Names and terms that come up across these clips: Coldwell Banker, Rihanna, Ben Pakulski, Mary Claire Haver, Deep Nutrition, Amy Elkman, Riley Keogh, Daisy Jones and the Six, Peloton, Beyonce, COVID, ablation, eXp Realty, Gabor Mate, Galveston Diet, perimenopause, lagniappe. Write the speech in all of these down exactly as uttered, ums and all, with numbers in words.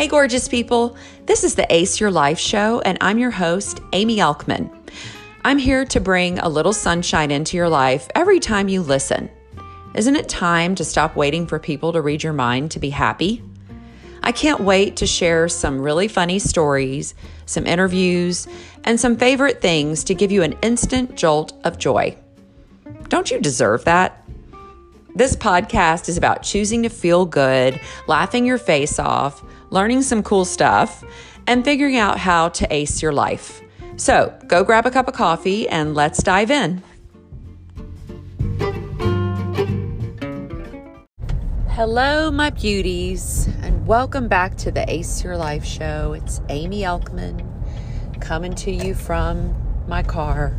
Hey gorgeous people, this is the Ace Your Life show and I'm your host, Amy Elkman. I'm here to bring a little sunshine into your life every time you listen. Isn't it time to stop waiting for people to read your mind to be happy? I can't wait to share some really funny stories, some interviews, and some favorite things to give you an instant jolt of joy. Don't you deserve that? This podcast is about choosing to feel good, laughing your face off, learning some cool stuff, and figuring out how to ace your life. So go grab a cup of coffee and let's dive in. Hello, my beauties, and welcome back to the Ace Your Life show. It's Amy Elkman coming to you from my car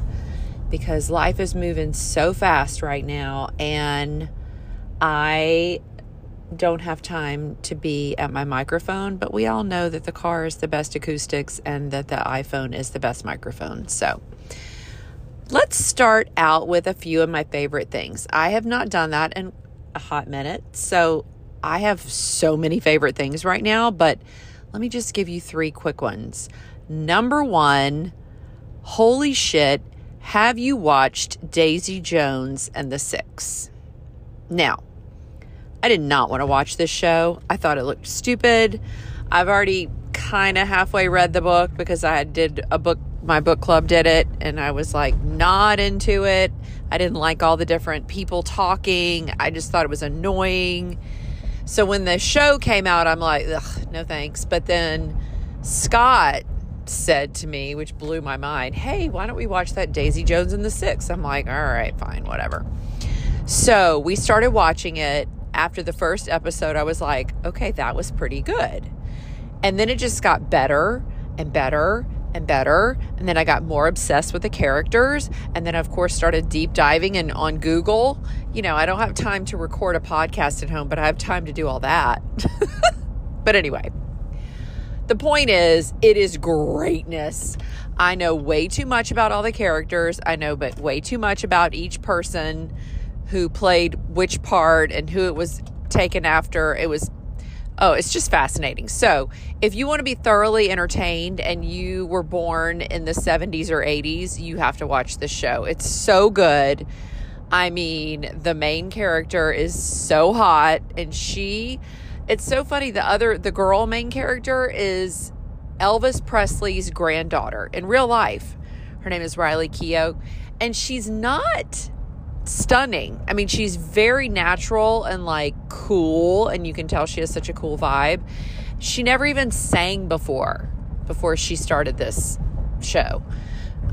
because life is moving so fast right now, and I don't have time to be at my microphone, but we all know that the car is the best acoustics and that the iPhone is the best microphone. So let's start out with a few of my favorite things. I have not done that in a hot minute. So I have so many favorite things right now, but let me just give you three quick ones. Number one, holy shit, have you watched Daisy Jones and the Six? Now, I did not want to watch this show. I thought it looked stupid. I've already kind of halfway read the book because I did a book, my book club did it, and I was like not into it. I didn't like all the different people talking. I just thought it was annoying. So when the show came out, I'm like, ugh, no thanks. But then Scott said to me, which blew my mind, hey, why don't we watch that Daisy Jones and the Six? I'm like, all right, fine, whatever. So we started watching it. After the first episode, I was like, okay, that was pretty good. And then it just got better and better and better. And then I got more obsessed with the characters. And then, of course, started deep diving and on Google. You know, I don't have time to record a podcast at home, but I have time to do all that. But anyway, the point is, it is greatness. I know way too much about all the characters. I know, but way too much about each person who played which part and who it was taken after. It was, oh, it's just fascinating. So if you want to be thoroughly entertained and you were born in the seventies or eighties, you have to watch this show. It's so good. I mean, the main character is so hot, and she, it's so funny. The other, the girl main character is Elvis Presley's granddaughter in real life. Her name is Riley Keogh, and she's not stunning. I mean, she's very natural and like cool, and you can tell she has such a cool vibe. She never even sang before, before she started this show.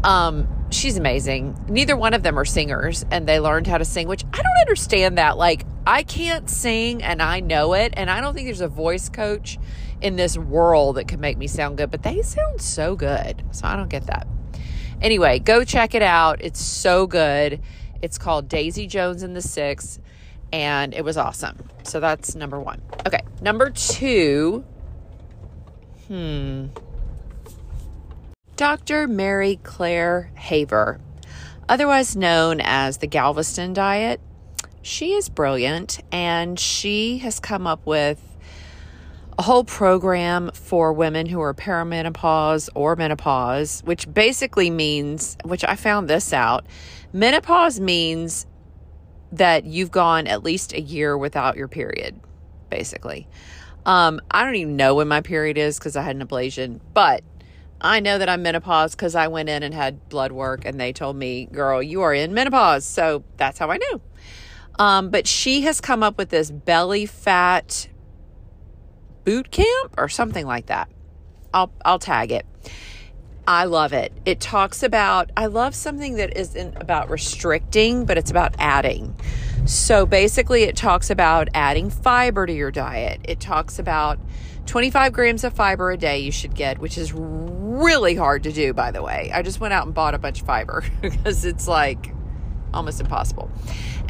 Um, she's amazing. Neither one of them are singers, and they learned how to sing, which I don't understand that. Like, I can't sing and I know it, and I don't think there's a voice coach in this world that could make me sound good, but they sound so good. So I don't get that. Anyway, go check it out. It's so good. It's called Daisy Jones and the Six, and it was awesome. So that's number one. Okay, number two, hmm, Doctor Mary Claire Haver, otherwise known as the Galveston Diet. She is brilliant, and she has come up with a whole program for women who are perimenopause or menopause, which basically means, which I found this out, menopause means that you've gone at least a year without your period, basically. Um, I don't even know when my period is because I had an ablation, but I know that I'm menopause because I went in and had blood work and they told me, girl, you are in menopause. So that's how I knew. Um, but she has come up with this belly fat boot camp or something like that. I'll, I'll tag it. I love it. It talks about, I love something that isn't about restricting, but it's about adding. So basically it talks about adding fiber to your diet. It talks about twenty-five grams of fiber a day you should get, which is really hard to do, by the way. I just went out and bought a bunch of fiber because it's like almost impossible.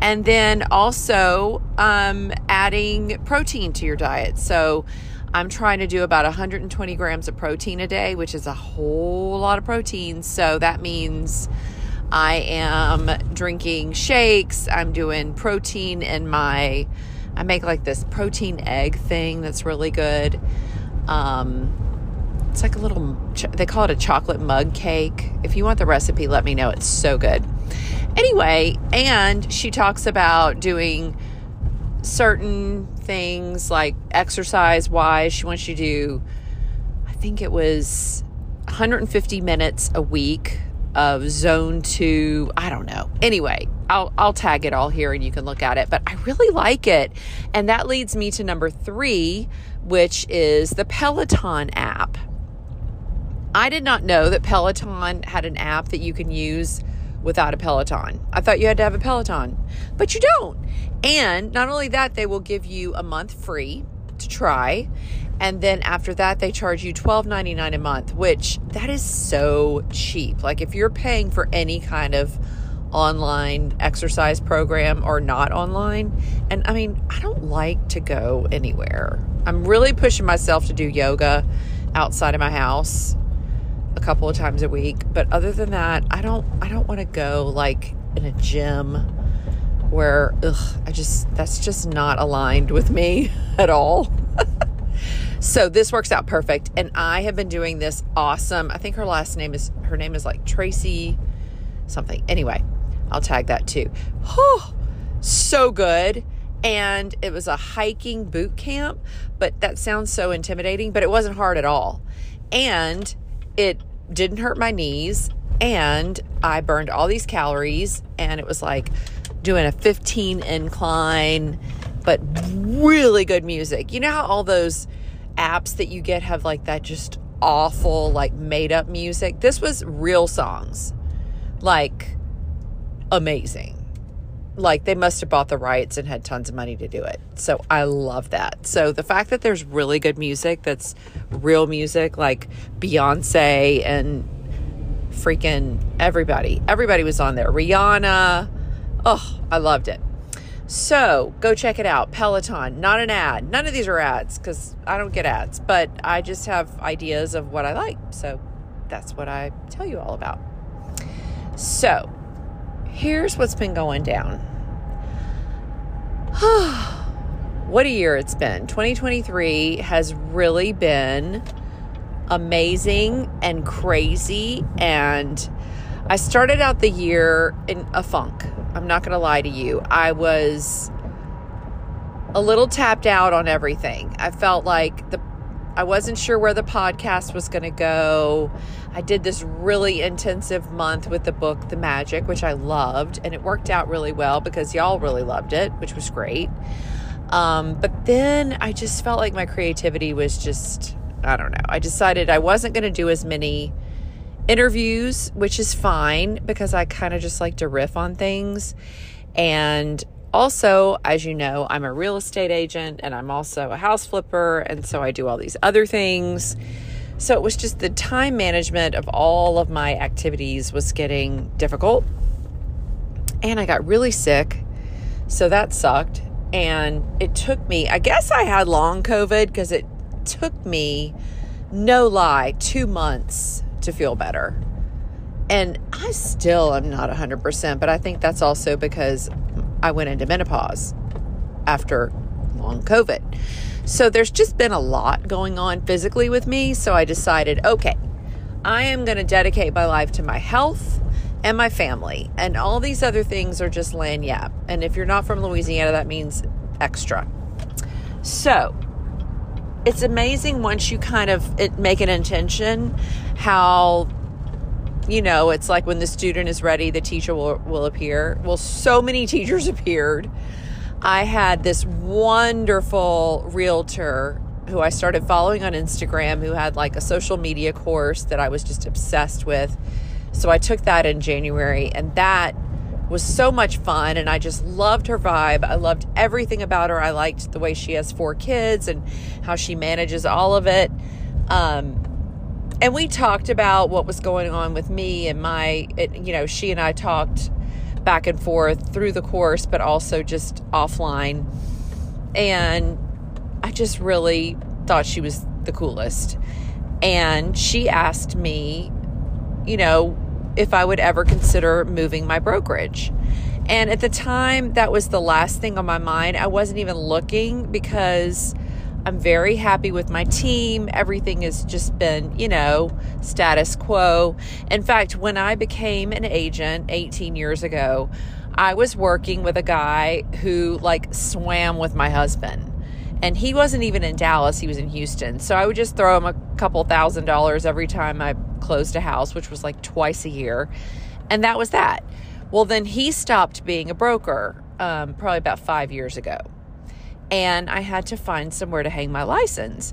And then also um, adding protein to your diet. So I'm trying to do about one hundred twenty grams of protein a day, which is a whole lot of protein. So that means I am drinking shakes. I'm doing protein in my, I make like this protein egg thing that's really good. Um, it's like a little, they call it a chocolate mug cake. If you want the recipe, let me know. It's so good. Anyway, and she talks about doing certain things like exercise-wise. She wants you to do, I think it was one hundred fifty minutes a week of zone two. I don't know. Anyway, I'll, I'll tag it all here and you can look at it, but I really like it. And that leads me to number three, which is the Peloton app. I did not know that Peloton had an app that you can use without a Peloton. I thought you had to have a Peloton, but you don't. And not only that, they will give you a month free to try. And then after that, they charge you twelve ninety-nine a month, which that is so cheap. Like if you're paying for any kind of online exercise program or not online. And I mean, I don't like to go anywhere. I'm really pushing myself to do yoga outside of my house a couple of times a week. But other than that, I don't, I don't want to go like in a gym where ugh, I just, that's just not aligned with me at all. So this works out perfect. And I have been doing this awesome. I think her last name is, her name is like Tracy something. Anyway, I'll tag that too. Oh, so good. And it was a hiking boot camp, but that sounds so intimidating, but it wasn't hard at all. And it didn't hurt my knees. And I burned all these calories, and it was like doing a fifteen incline, but really good music. You know how all those apps that you get have like that just awful, like made up music? This was real songs, like amazing. Like they must have bought the rights and had tons of money to do it. So I love that. So the fact that there's really good music, that's real music, like Beyonce and freaking everybody, everybody was on there. Rihanna. Oh, I loved it. So go check it out. Peloton, not an ad. None of these are ads because I don't get ads, but I just have ideas of what I like. So that's what I tell you all about. So here's what's been going down. What a year it's been. twenty twenty-three has really been amazing and crazy. And I started out the year in a funk. I'm not going to lie to you. I was a little tapped out on everything. I felt like the I wasn't sure where the podcast was going to go. I did this really intensive month with the book, The Magic, which I loved. And it worked out really well because y'all really loved it, which was great. Um, but then I just felt like my creativity was just, I don't know. I decided I wasn't going to do as many interviews, which is fine because I kind of just like to riff on things. And also, as you know, I'm a real estate agent and I'm also a house flipper. And so I do all these other things. So it was just the time management of all of my activities was getting difficult. And I got really sick. So that sucked. And it took me, I guess I had long COVID because it took me, no lie, two months to feel better. And I still am not one hundred percent, but I think that's also because I went into menopause after long COVID. So there's just been a lot going on physically with me. So I decided, okay, I am going to dedicate my life to my health and my family. And all these other things are just lagniappe. And if you're not from Louisiana, that means extra. So it's amazing once you kind of make an intention how, you know, it's like when the student is ready, the teacher will, will appear. Well, so many teachers appeared. I had this wonderful realtor who I started following on Instagram who had like a social media course that I was just obsessed with. So I took that in January, and that was so much fun. And I just loved her vibe. I loved everything about her. I liked the way she has four kids and how she manages all of it. Um, And we talked about what was going on with me and my, it, you know, she and I talked back and forth through the course, but also just offline. And I just really thought she was the coolest. And she asked me, you know, if I would ever consider moving my brokerage. And at the time, that was the last thing on my mind. I wasn't even looking because I'm very happy with my team. Everything has just been, you know, status quo. In fact, when I became an agent eighteen years ago, I was working with a guy who like swam with my husband. And he wasn't even in Dallas, he was in Houston. So I would just throw him a couple thousand dollars every time I closed a house, which was like twice a year. And that was that. Well, then he stopped being a broker um, probably about five years ago. And I had to find somewhere to hang my license.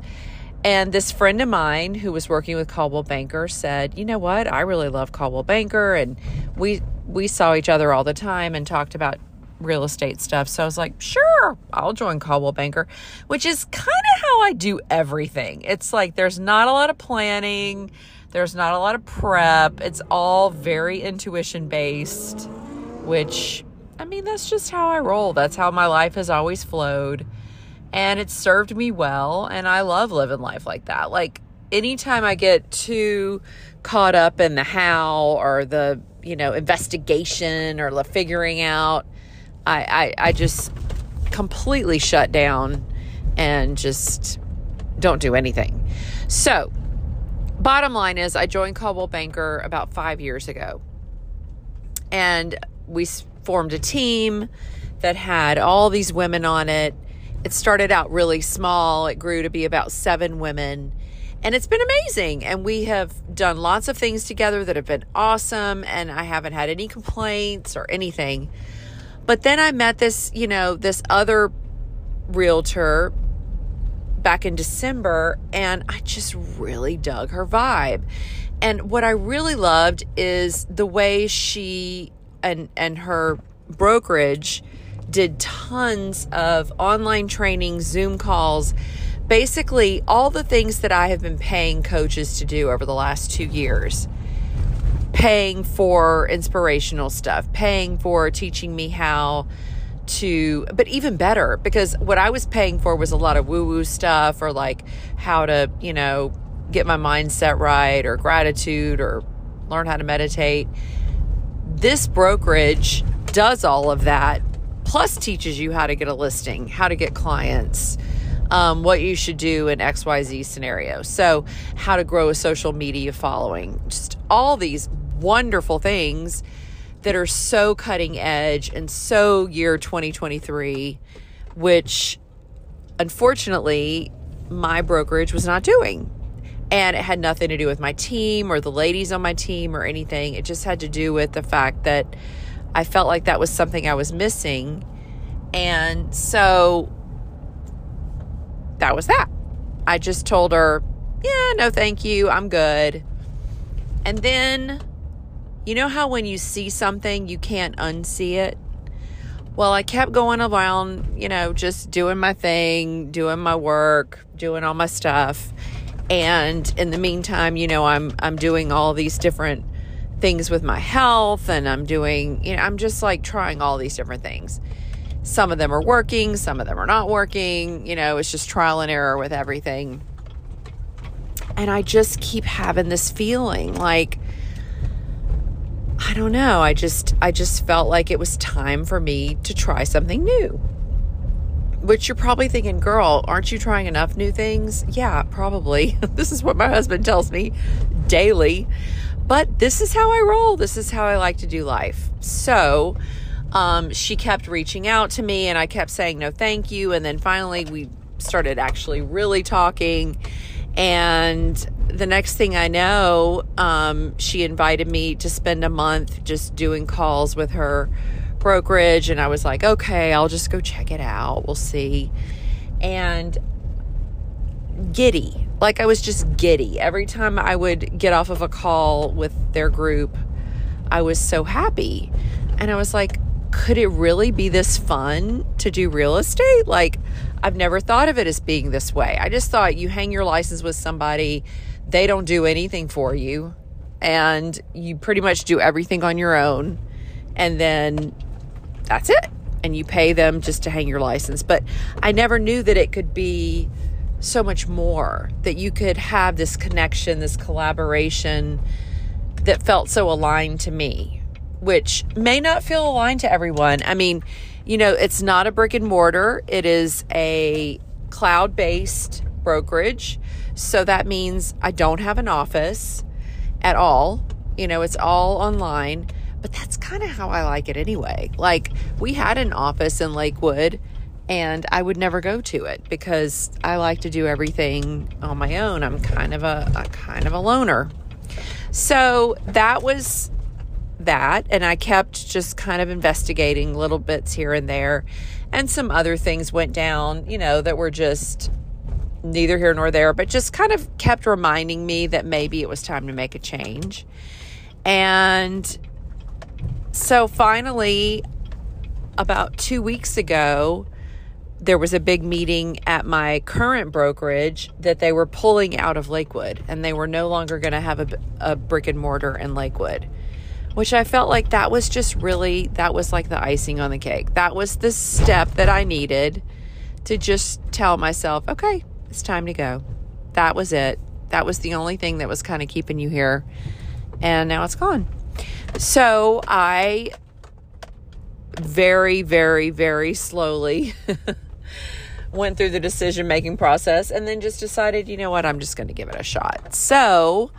And this friend of mine who was working with Coldwell Banker said, you know what, I really love Coldwell Banker. And we we saw each other all the time and talked about real estate stuff. So I was like, sure, I'll join Coldwell Banker, which is kind of how I do everything. It's like there's not a lot of planning. There's not a lot of prep. It's all very intuition based, which, I mean, that's just how I roll. That's how my life has always flowed. And it's served me well. And I love living life like that. Like anytime I get too caught up in the how or the, you know, investigation or the figuring out, I, I, I just completely shut down and just don't do anything. So bottom line is I joined Coldwell Banker about five years ago. And we formed a team that had all these women on it. It started out really small. It grew to be about seven women. And it's been amazing. And we have done lots of things together that have been awesome. And I haven't had any complaints or anything. But then I met this, you know, this other realtor back in December, and I just really dug her vibe. And what I really loved is the way she and and her brokerage did tons of online training, Zoom calls, basically all the things that I have been paying coaches to do over the last two years. Paying for inspirational stuff, paying for teaching me how to, but even better, because what I was paying for was a lot of woo-woo stuff or like how to, you know, get my mindset right or gratitude or learn how to meditate. This brokerage does all of that, plus teaches you how to get a listing, how to get clients, Um, what you should do in X Y Z scenario. So how to grow a social media following, just all these wonderful things that are so cutting edge and so year twenty twenty-three, which unfortunately my brokerage was not doing. And it had nothing to do with my team or the ladies on my team or anything. It just had to do with the fact that I felt like that was something I was missing. And so that was that. I just told her, yeah, no, thank you. I'm good. And then, you know how when you see something, you can't unsee it? Well, I kept going around, you know, just doing my thing, doing my work, doing all my stuff. And in the meantime, you know, I'm, I'm doing all these different things with my health, and I'm doing, you know, I'm just like trying all these different things. Some of them are working, some of them are not working. You know, it's just trial and error with everything. And I just keep having this feeling like, I don't know. I just, I just felt like it was time for me to try something new, which you're probably thinking, girl, aren't you trying enough new things? Yeah, probably. This is what my husband tells me daily, but this is how I roll. This is how I like to do life. So Um, she kept reaching out to me and I kept saying, no, thank you. And then finally we started actually really talking. And the next thing I know, um, she invited me to spend a month just doing calls with her brokerage. And I was like, okay, I'll just go check it out. We'll see. And giddy, like I was just giddy. Every time I would get off of a call with their group, I was so happy. And I was like, could it really be this fun to do real estate? Like, I've never thought of it as being this way. I just thought you hang your license with somebody, they don't do anything for you, and you pretty much do everything on your own, and then that's it. And you pay them just to hang your license. But I never knew that it could be so much more, that you could have this connection, this collaboration that felt so aligned to me, which may not feel aligned to everyone. I mean, you know, it's not a brick and mortar. It is a cloud-based brokerage. So that means I don't have an office at all. You know, it's all online, but that's kind of how I like it anyway. Like, we had an office in Lakewood and I would never go to it because I like to do everything on my own. I'm kind of a, a kind of a loner. So that was that. And I kept just kind of investigating little bits here and there. And some other things went down, you know, that were just neither here nor there, but just kind of kept reminding me that maybe it was time to make a change. And so finally, about two weeks ago, there was a big meeting at my current brokerage that they were pulling out of Lakewood, and they were no longer going to have a, a brick and mortar in Lakewood, which I felt like that was just really, that was like the icing on the cake. That was the step that I needed to just tell myself, okay, it's time to go. That was it. That was the only thing that was kind of keeping you here, and now it's gone. So I very, very, very slowly went through the decision-making process and then just decided, you know what, I'm just going to give it a shot. So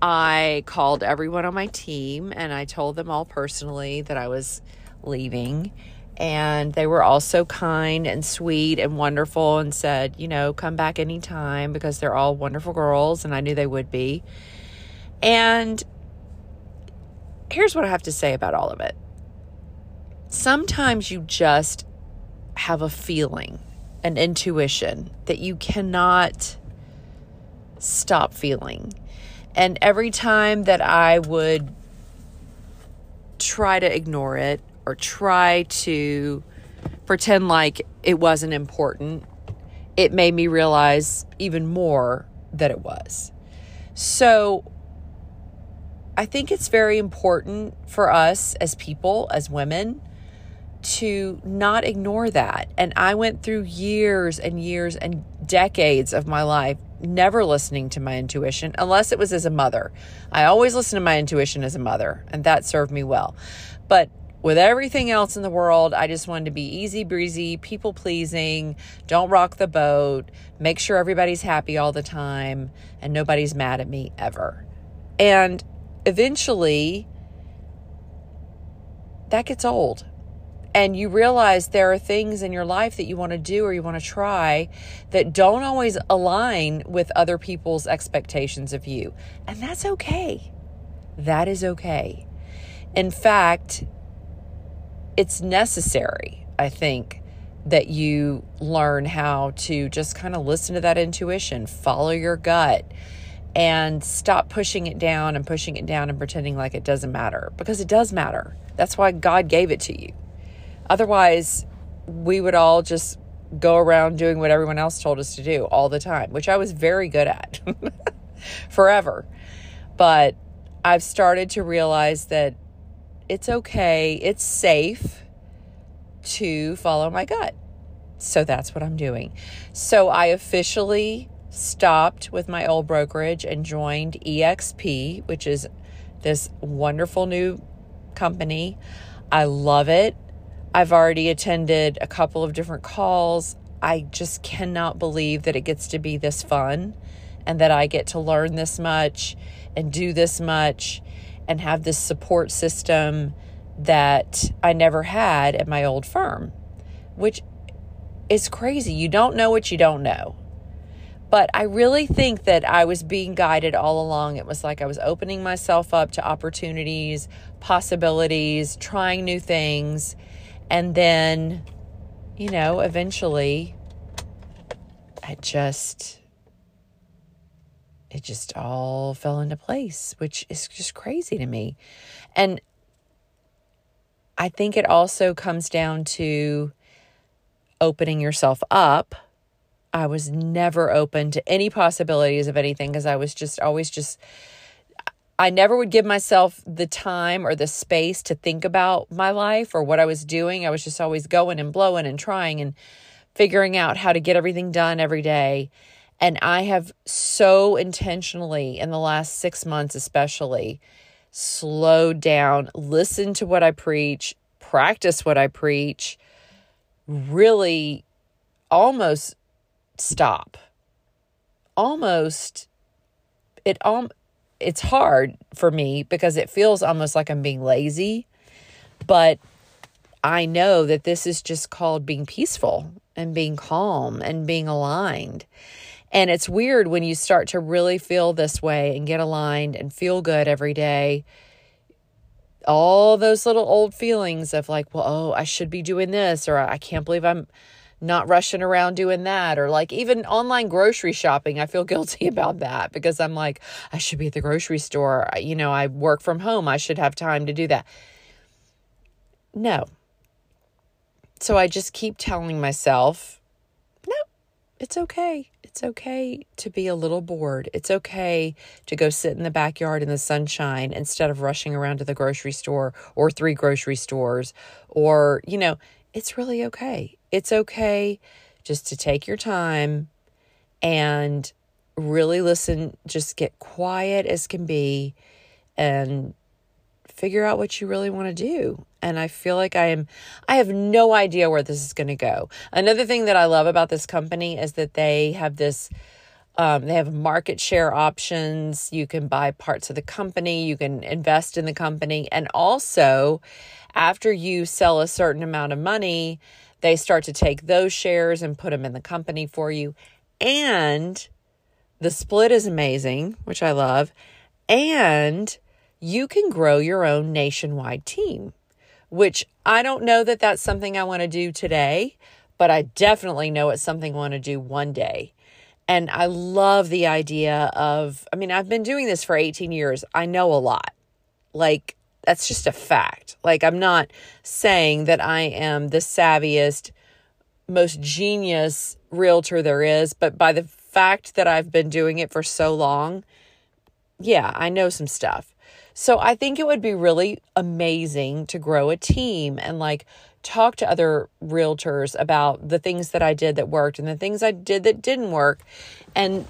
I called everyone on my team and I told them all personally that I was leaving, and they were all so kind and sweet and wonderful and said, you know, come back anytime, because they're all wonderful girls and I knew they would be. And here's what I have to say about all of it. Sometimes you just have a feeling, an intuition that you cannot stop feeling. And every time that I would try to ignore it or try to pretend like it wasn't important, it made me realize even more that it was. So I think it's very important for us as people, as women, to not ignore that. And I went through years and years and decades of my life never listening to my intuition, unless it was as a mother. I always listened to my intuition as a mother, and that served me well. But with everything else in the world, I just wanted to be easy breezy, people pleasing, don't rock the boat, make sure everybody's happy all the time, and nobody's mad at me ever. And eventually, that gets old. And you realize there are things in your life that you want to do or you want to try that don't always align with other people's expectations of you. And that's okay. That is okay. In fact, it's necessary, I think, that you learn how to just kind of listen to that intuition, follow your gut, and stop pushing it down and pushing it down and pretending like it doesn't matter, because it does matter. That's why God gave it to you. Otherwise, we would all just go around doing what everyone else told us to do all the time, which I was very good at forever. But I've started to realize that it's okay, it's safe to follow my gut. So that's what I'm doing. So I officially stopped with my old brokerage and joined eXp, which is this wonderful new company. I love it. I've already attended a couple of different calls. I just cannot believe that it gets to be this fun and that I get to learn this much and do this much and have this support system that I never had at my old firm, which is crazy. You don't know what you don't know. But I really think that I was being guided all along. It was like I was opening myself up to opportunities, possibilities, trying new things. And then, you know, eventually I just, it just all fell into place, which is just crazy to me. And I think it also comes down to opening yourself up. I was never open to any possibilities of anything because I was just always just, I never would give myself the time or the space to think about my life or what I was doing. I was just always going and blowing and trying and figuring out how to get everything done every day. And I have so intentionally, in the last six months especially, slowed down, listened to what I preach, practiced what I preach, really almost stop. Almost, it um, it's hard for me because it feels almost like I'm being lazy, but I know that this is just called being peaceful and being calm and being aligned. And it's weird when you start to really feel this way and get aligned and feel good every day. All those little old feelings of like, well, oh, I should be doing this, or I can't believe I'm not rushing around doing that, or like even online grocery shopping. I feel guilty about that because I'm like, I should be at the grocery store. You know, I work from home. I should have time to do that. No. So I just keep telling myself, no, it's okay. It's okay to be a little bored. It's okay to go sit in the backyard in the sunshine instead of rushing around to the grocery store or three grocery stores, or, you know, it's really okay. It's okay just to take your time and really listen, just get quiet as can be and figure out what you really want to do. And I feel like I am, I have no idea where this is going to go. Another thing that I love about this company is that they have this, um, they have market share options. You can buy parts of the company, you can invest in the company. And also after you sell a certain amount of money, they start to take those shares and put them in the company for you. And the split is amazing, which I love. And you can grow your own nationwide team, which I don't know that that's something I want to do today, but I definitely know it's something I want to do one day. And I love the idea of, I mean, I've been doing this for eighteen years. I know a lot. Like, that's just a fact. Like, I'm not saying that I am the savviest, most genius realtor there is, but by the fact that I've been doing it for so long, yeah, I know some stuff. So I think it would be really amazing to grow a team and like talk to other realtors about the things that I did that worked and the things I did that didn't work and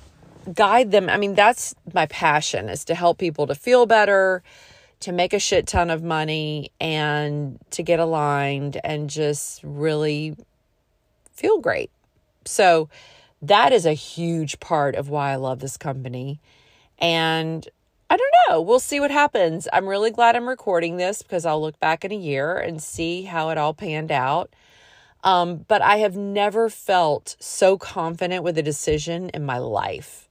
guide them. I mean, that's my passion, is to help people to feel better, to make a shit ton of money, and to get aligned and just really feel great. So that is a huge part of why I love this company. And I don't know. We'll see what happens. I'm really glad I'm recording this because I'll look back in a year and see how it all panned out. Um, but I have never felt so confident with a decision in my life.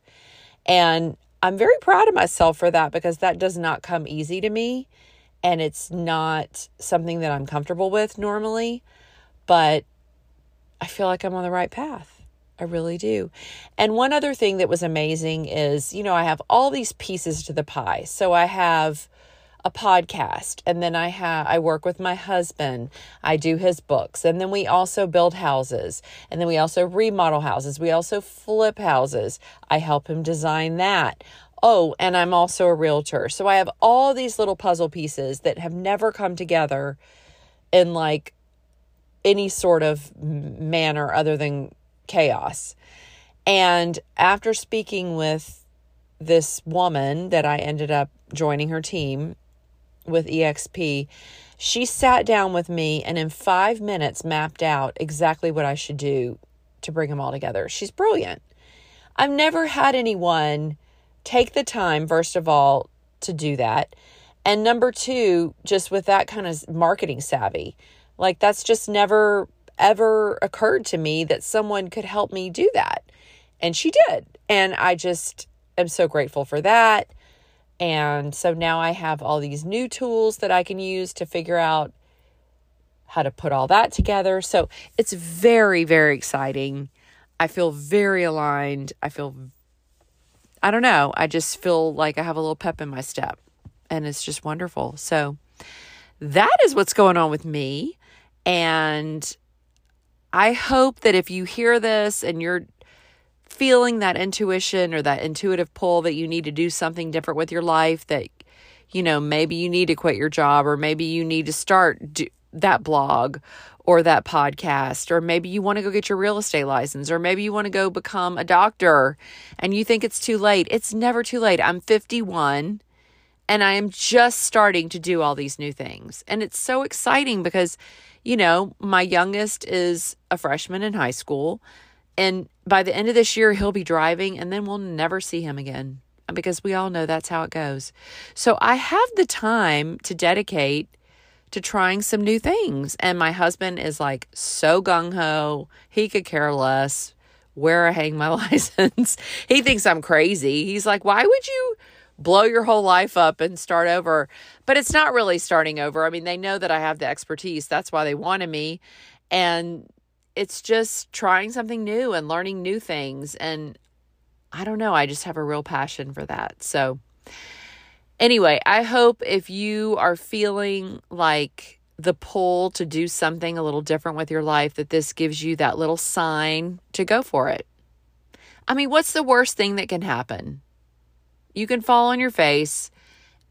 And I'm very proud of myself for that because that does not come easy to me. And it's not something that I'm comfortable with normally. But I feel like I'm on the right path. I really do. And one other thing that was amazing is, you know, I have all these pieces to the pie. So I have a podcast, and then I have, I work with my husband. I do his books. And then we also build houses, and then we also remodel houses. We also flip houses. I help him design that. Oh, and I'm also a realtor. So I have all these little puzzle pieces that have never come together in like any sort of manner other than chaos. And after speaking with this woman that I ended up joining her team with eXp, she sat down with me and in five minutes mapped out exactly what I should do to bring them all together. She's brilliant. I've never had anyone take the time, first of all, to do that. And number two, just with that kind of marketing savvy, like that's just never ever occurred to me that someone could help me do that. And she did. And I just am so grateful for that. And so now I have all these new tools that I can use to figure out how to put all that together. So it's very, very exciting. I feel very aligned. I feel, I don't know. I just feel like I have a little pep in my step, and it's just wonderful. So that is what's going on with me. And I hope that if you hear this and you're feeling that intuition or that intuitive pull that you need to do something different with your life, that, you know, maybe you need to quit your job, or maybe you need to start do that blog or that podcast, or maybe you want to go get your real estate license, or maybe you want to go become a doctor and you think it's too late. It's never too late. I'm fifty-one and I am just starting to do all these new things. And it's so exciting because, you know, my youngest is a freshman in high school And by the end of this year, he'll be driving, and then we'll never see him again, because we all know that's how it goes. So I have the time to dedicate to trying some new things. And my husband is like so gung-ho. He could care less where I hang my license. He thinks I'm crazy. He's like, why would you blow your whole life up and start over? But it's not really starting over. I mean, they know that I have the expertise. That's why they wanted me. And it's just trying something new and learning new things. And I don't know, I just have a real passion for that. So anyway, I hope if you are feeling like the pull to do something a little different with your life, that this gives you that little sign to go for it. I mean, what's the worst thing that can happen? You can fall on your face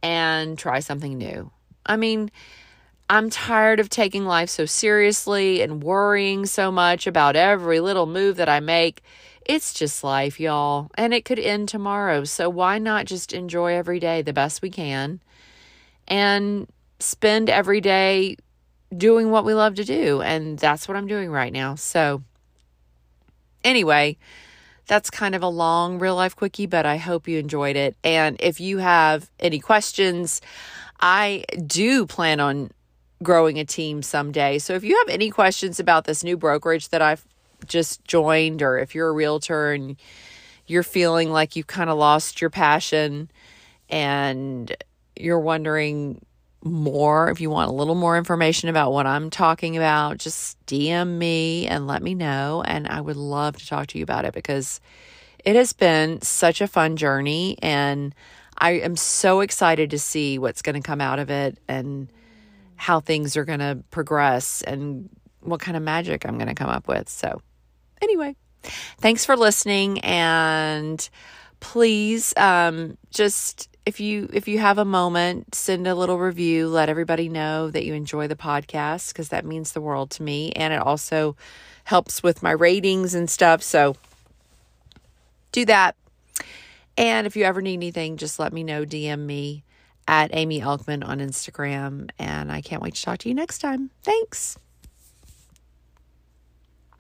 and try something new. I mean, I'm tired of taking life so seriously and worrying so much about every little move that I make. It's just life, y'all, and it could end tomorrow. So why not just enjoy every day the best we can and spend every day doing what we love to do? And that's what I'm doing right now. So anyway, that's kind of a long real life quickie, but I hope you enjoyed it. And if you have any questions, I do plan on growing a team someday. So if you have any questions about this new brokerage that I've just joined, or if you're a realtor and you're feeling like you've kind of lost your passion and you're wondering more, if you want a little more information about what I'm talking about, just D M me and let me know. And I would love to talk to you about it, because it has been such a fun journey, and I am so excited to see what's going to come out of it and how things are going to progress and what kind of magic I'm going to come up with. So anyway, thanks for listening. And please, um, just, if you, if you have a moment, send a little review, let everybody know that you enjoy the podcast, because that means the world to me. And it also helps with my ratings and stuff. So do that. And if you ever need anything, just let me know, D M me at Amy Elkman on Instagram. And I can't wait to talk to you next time. Thanks.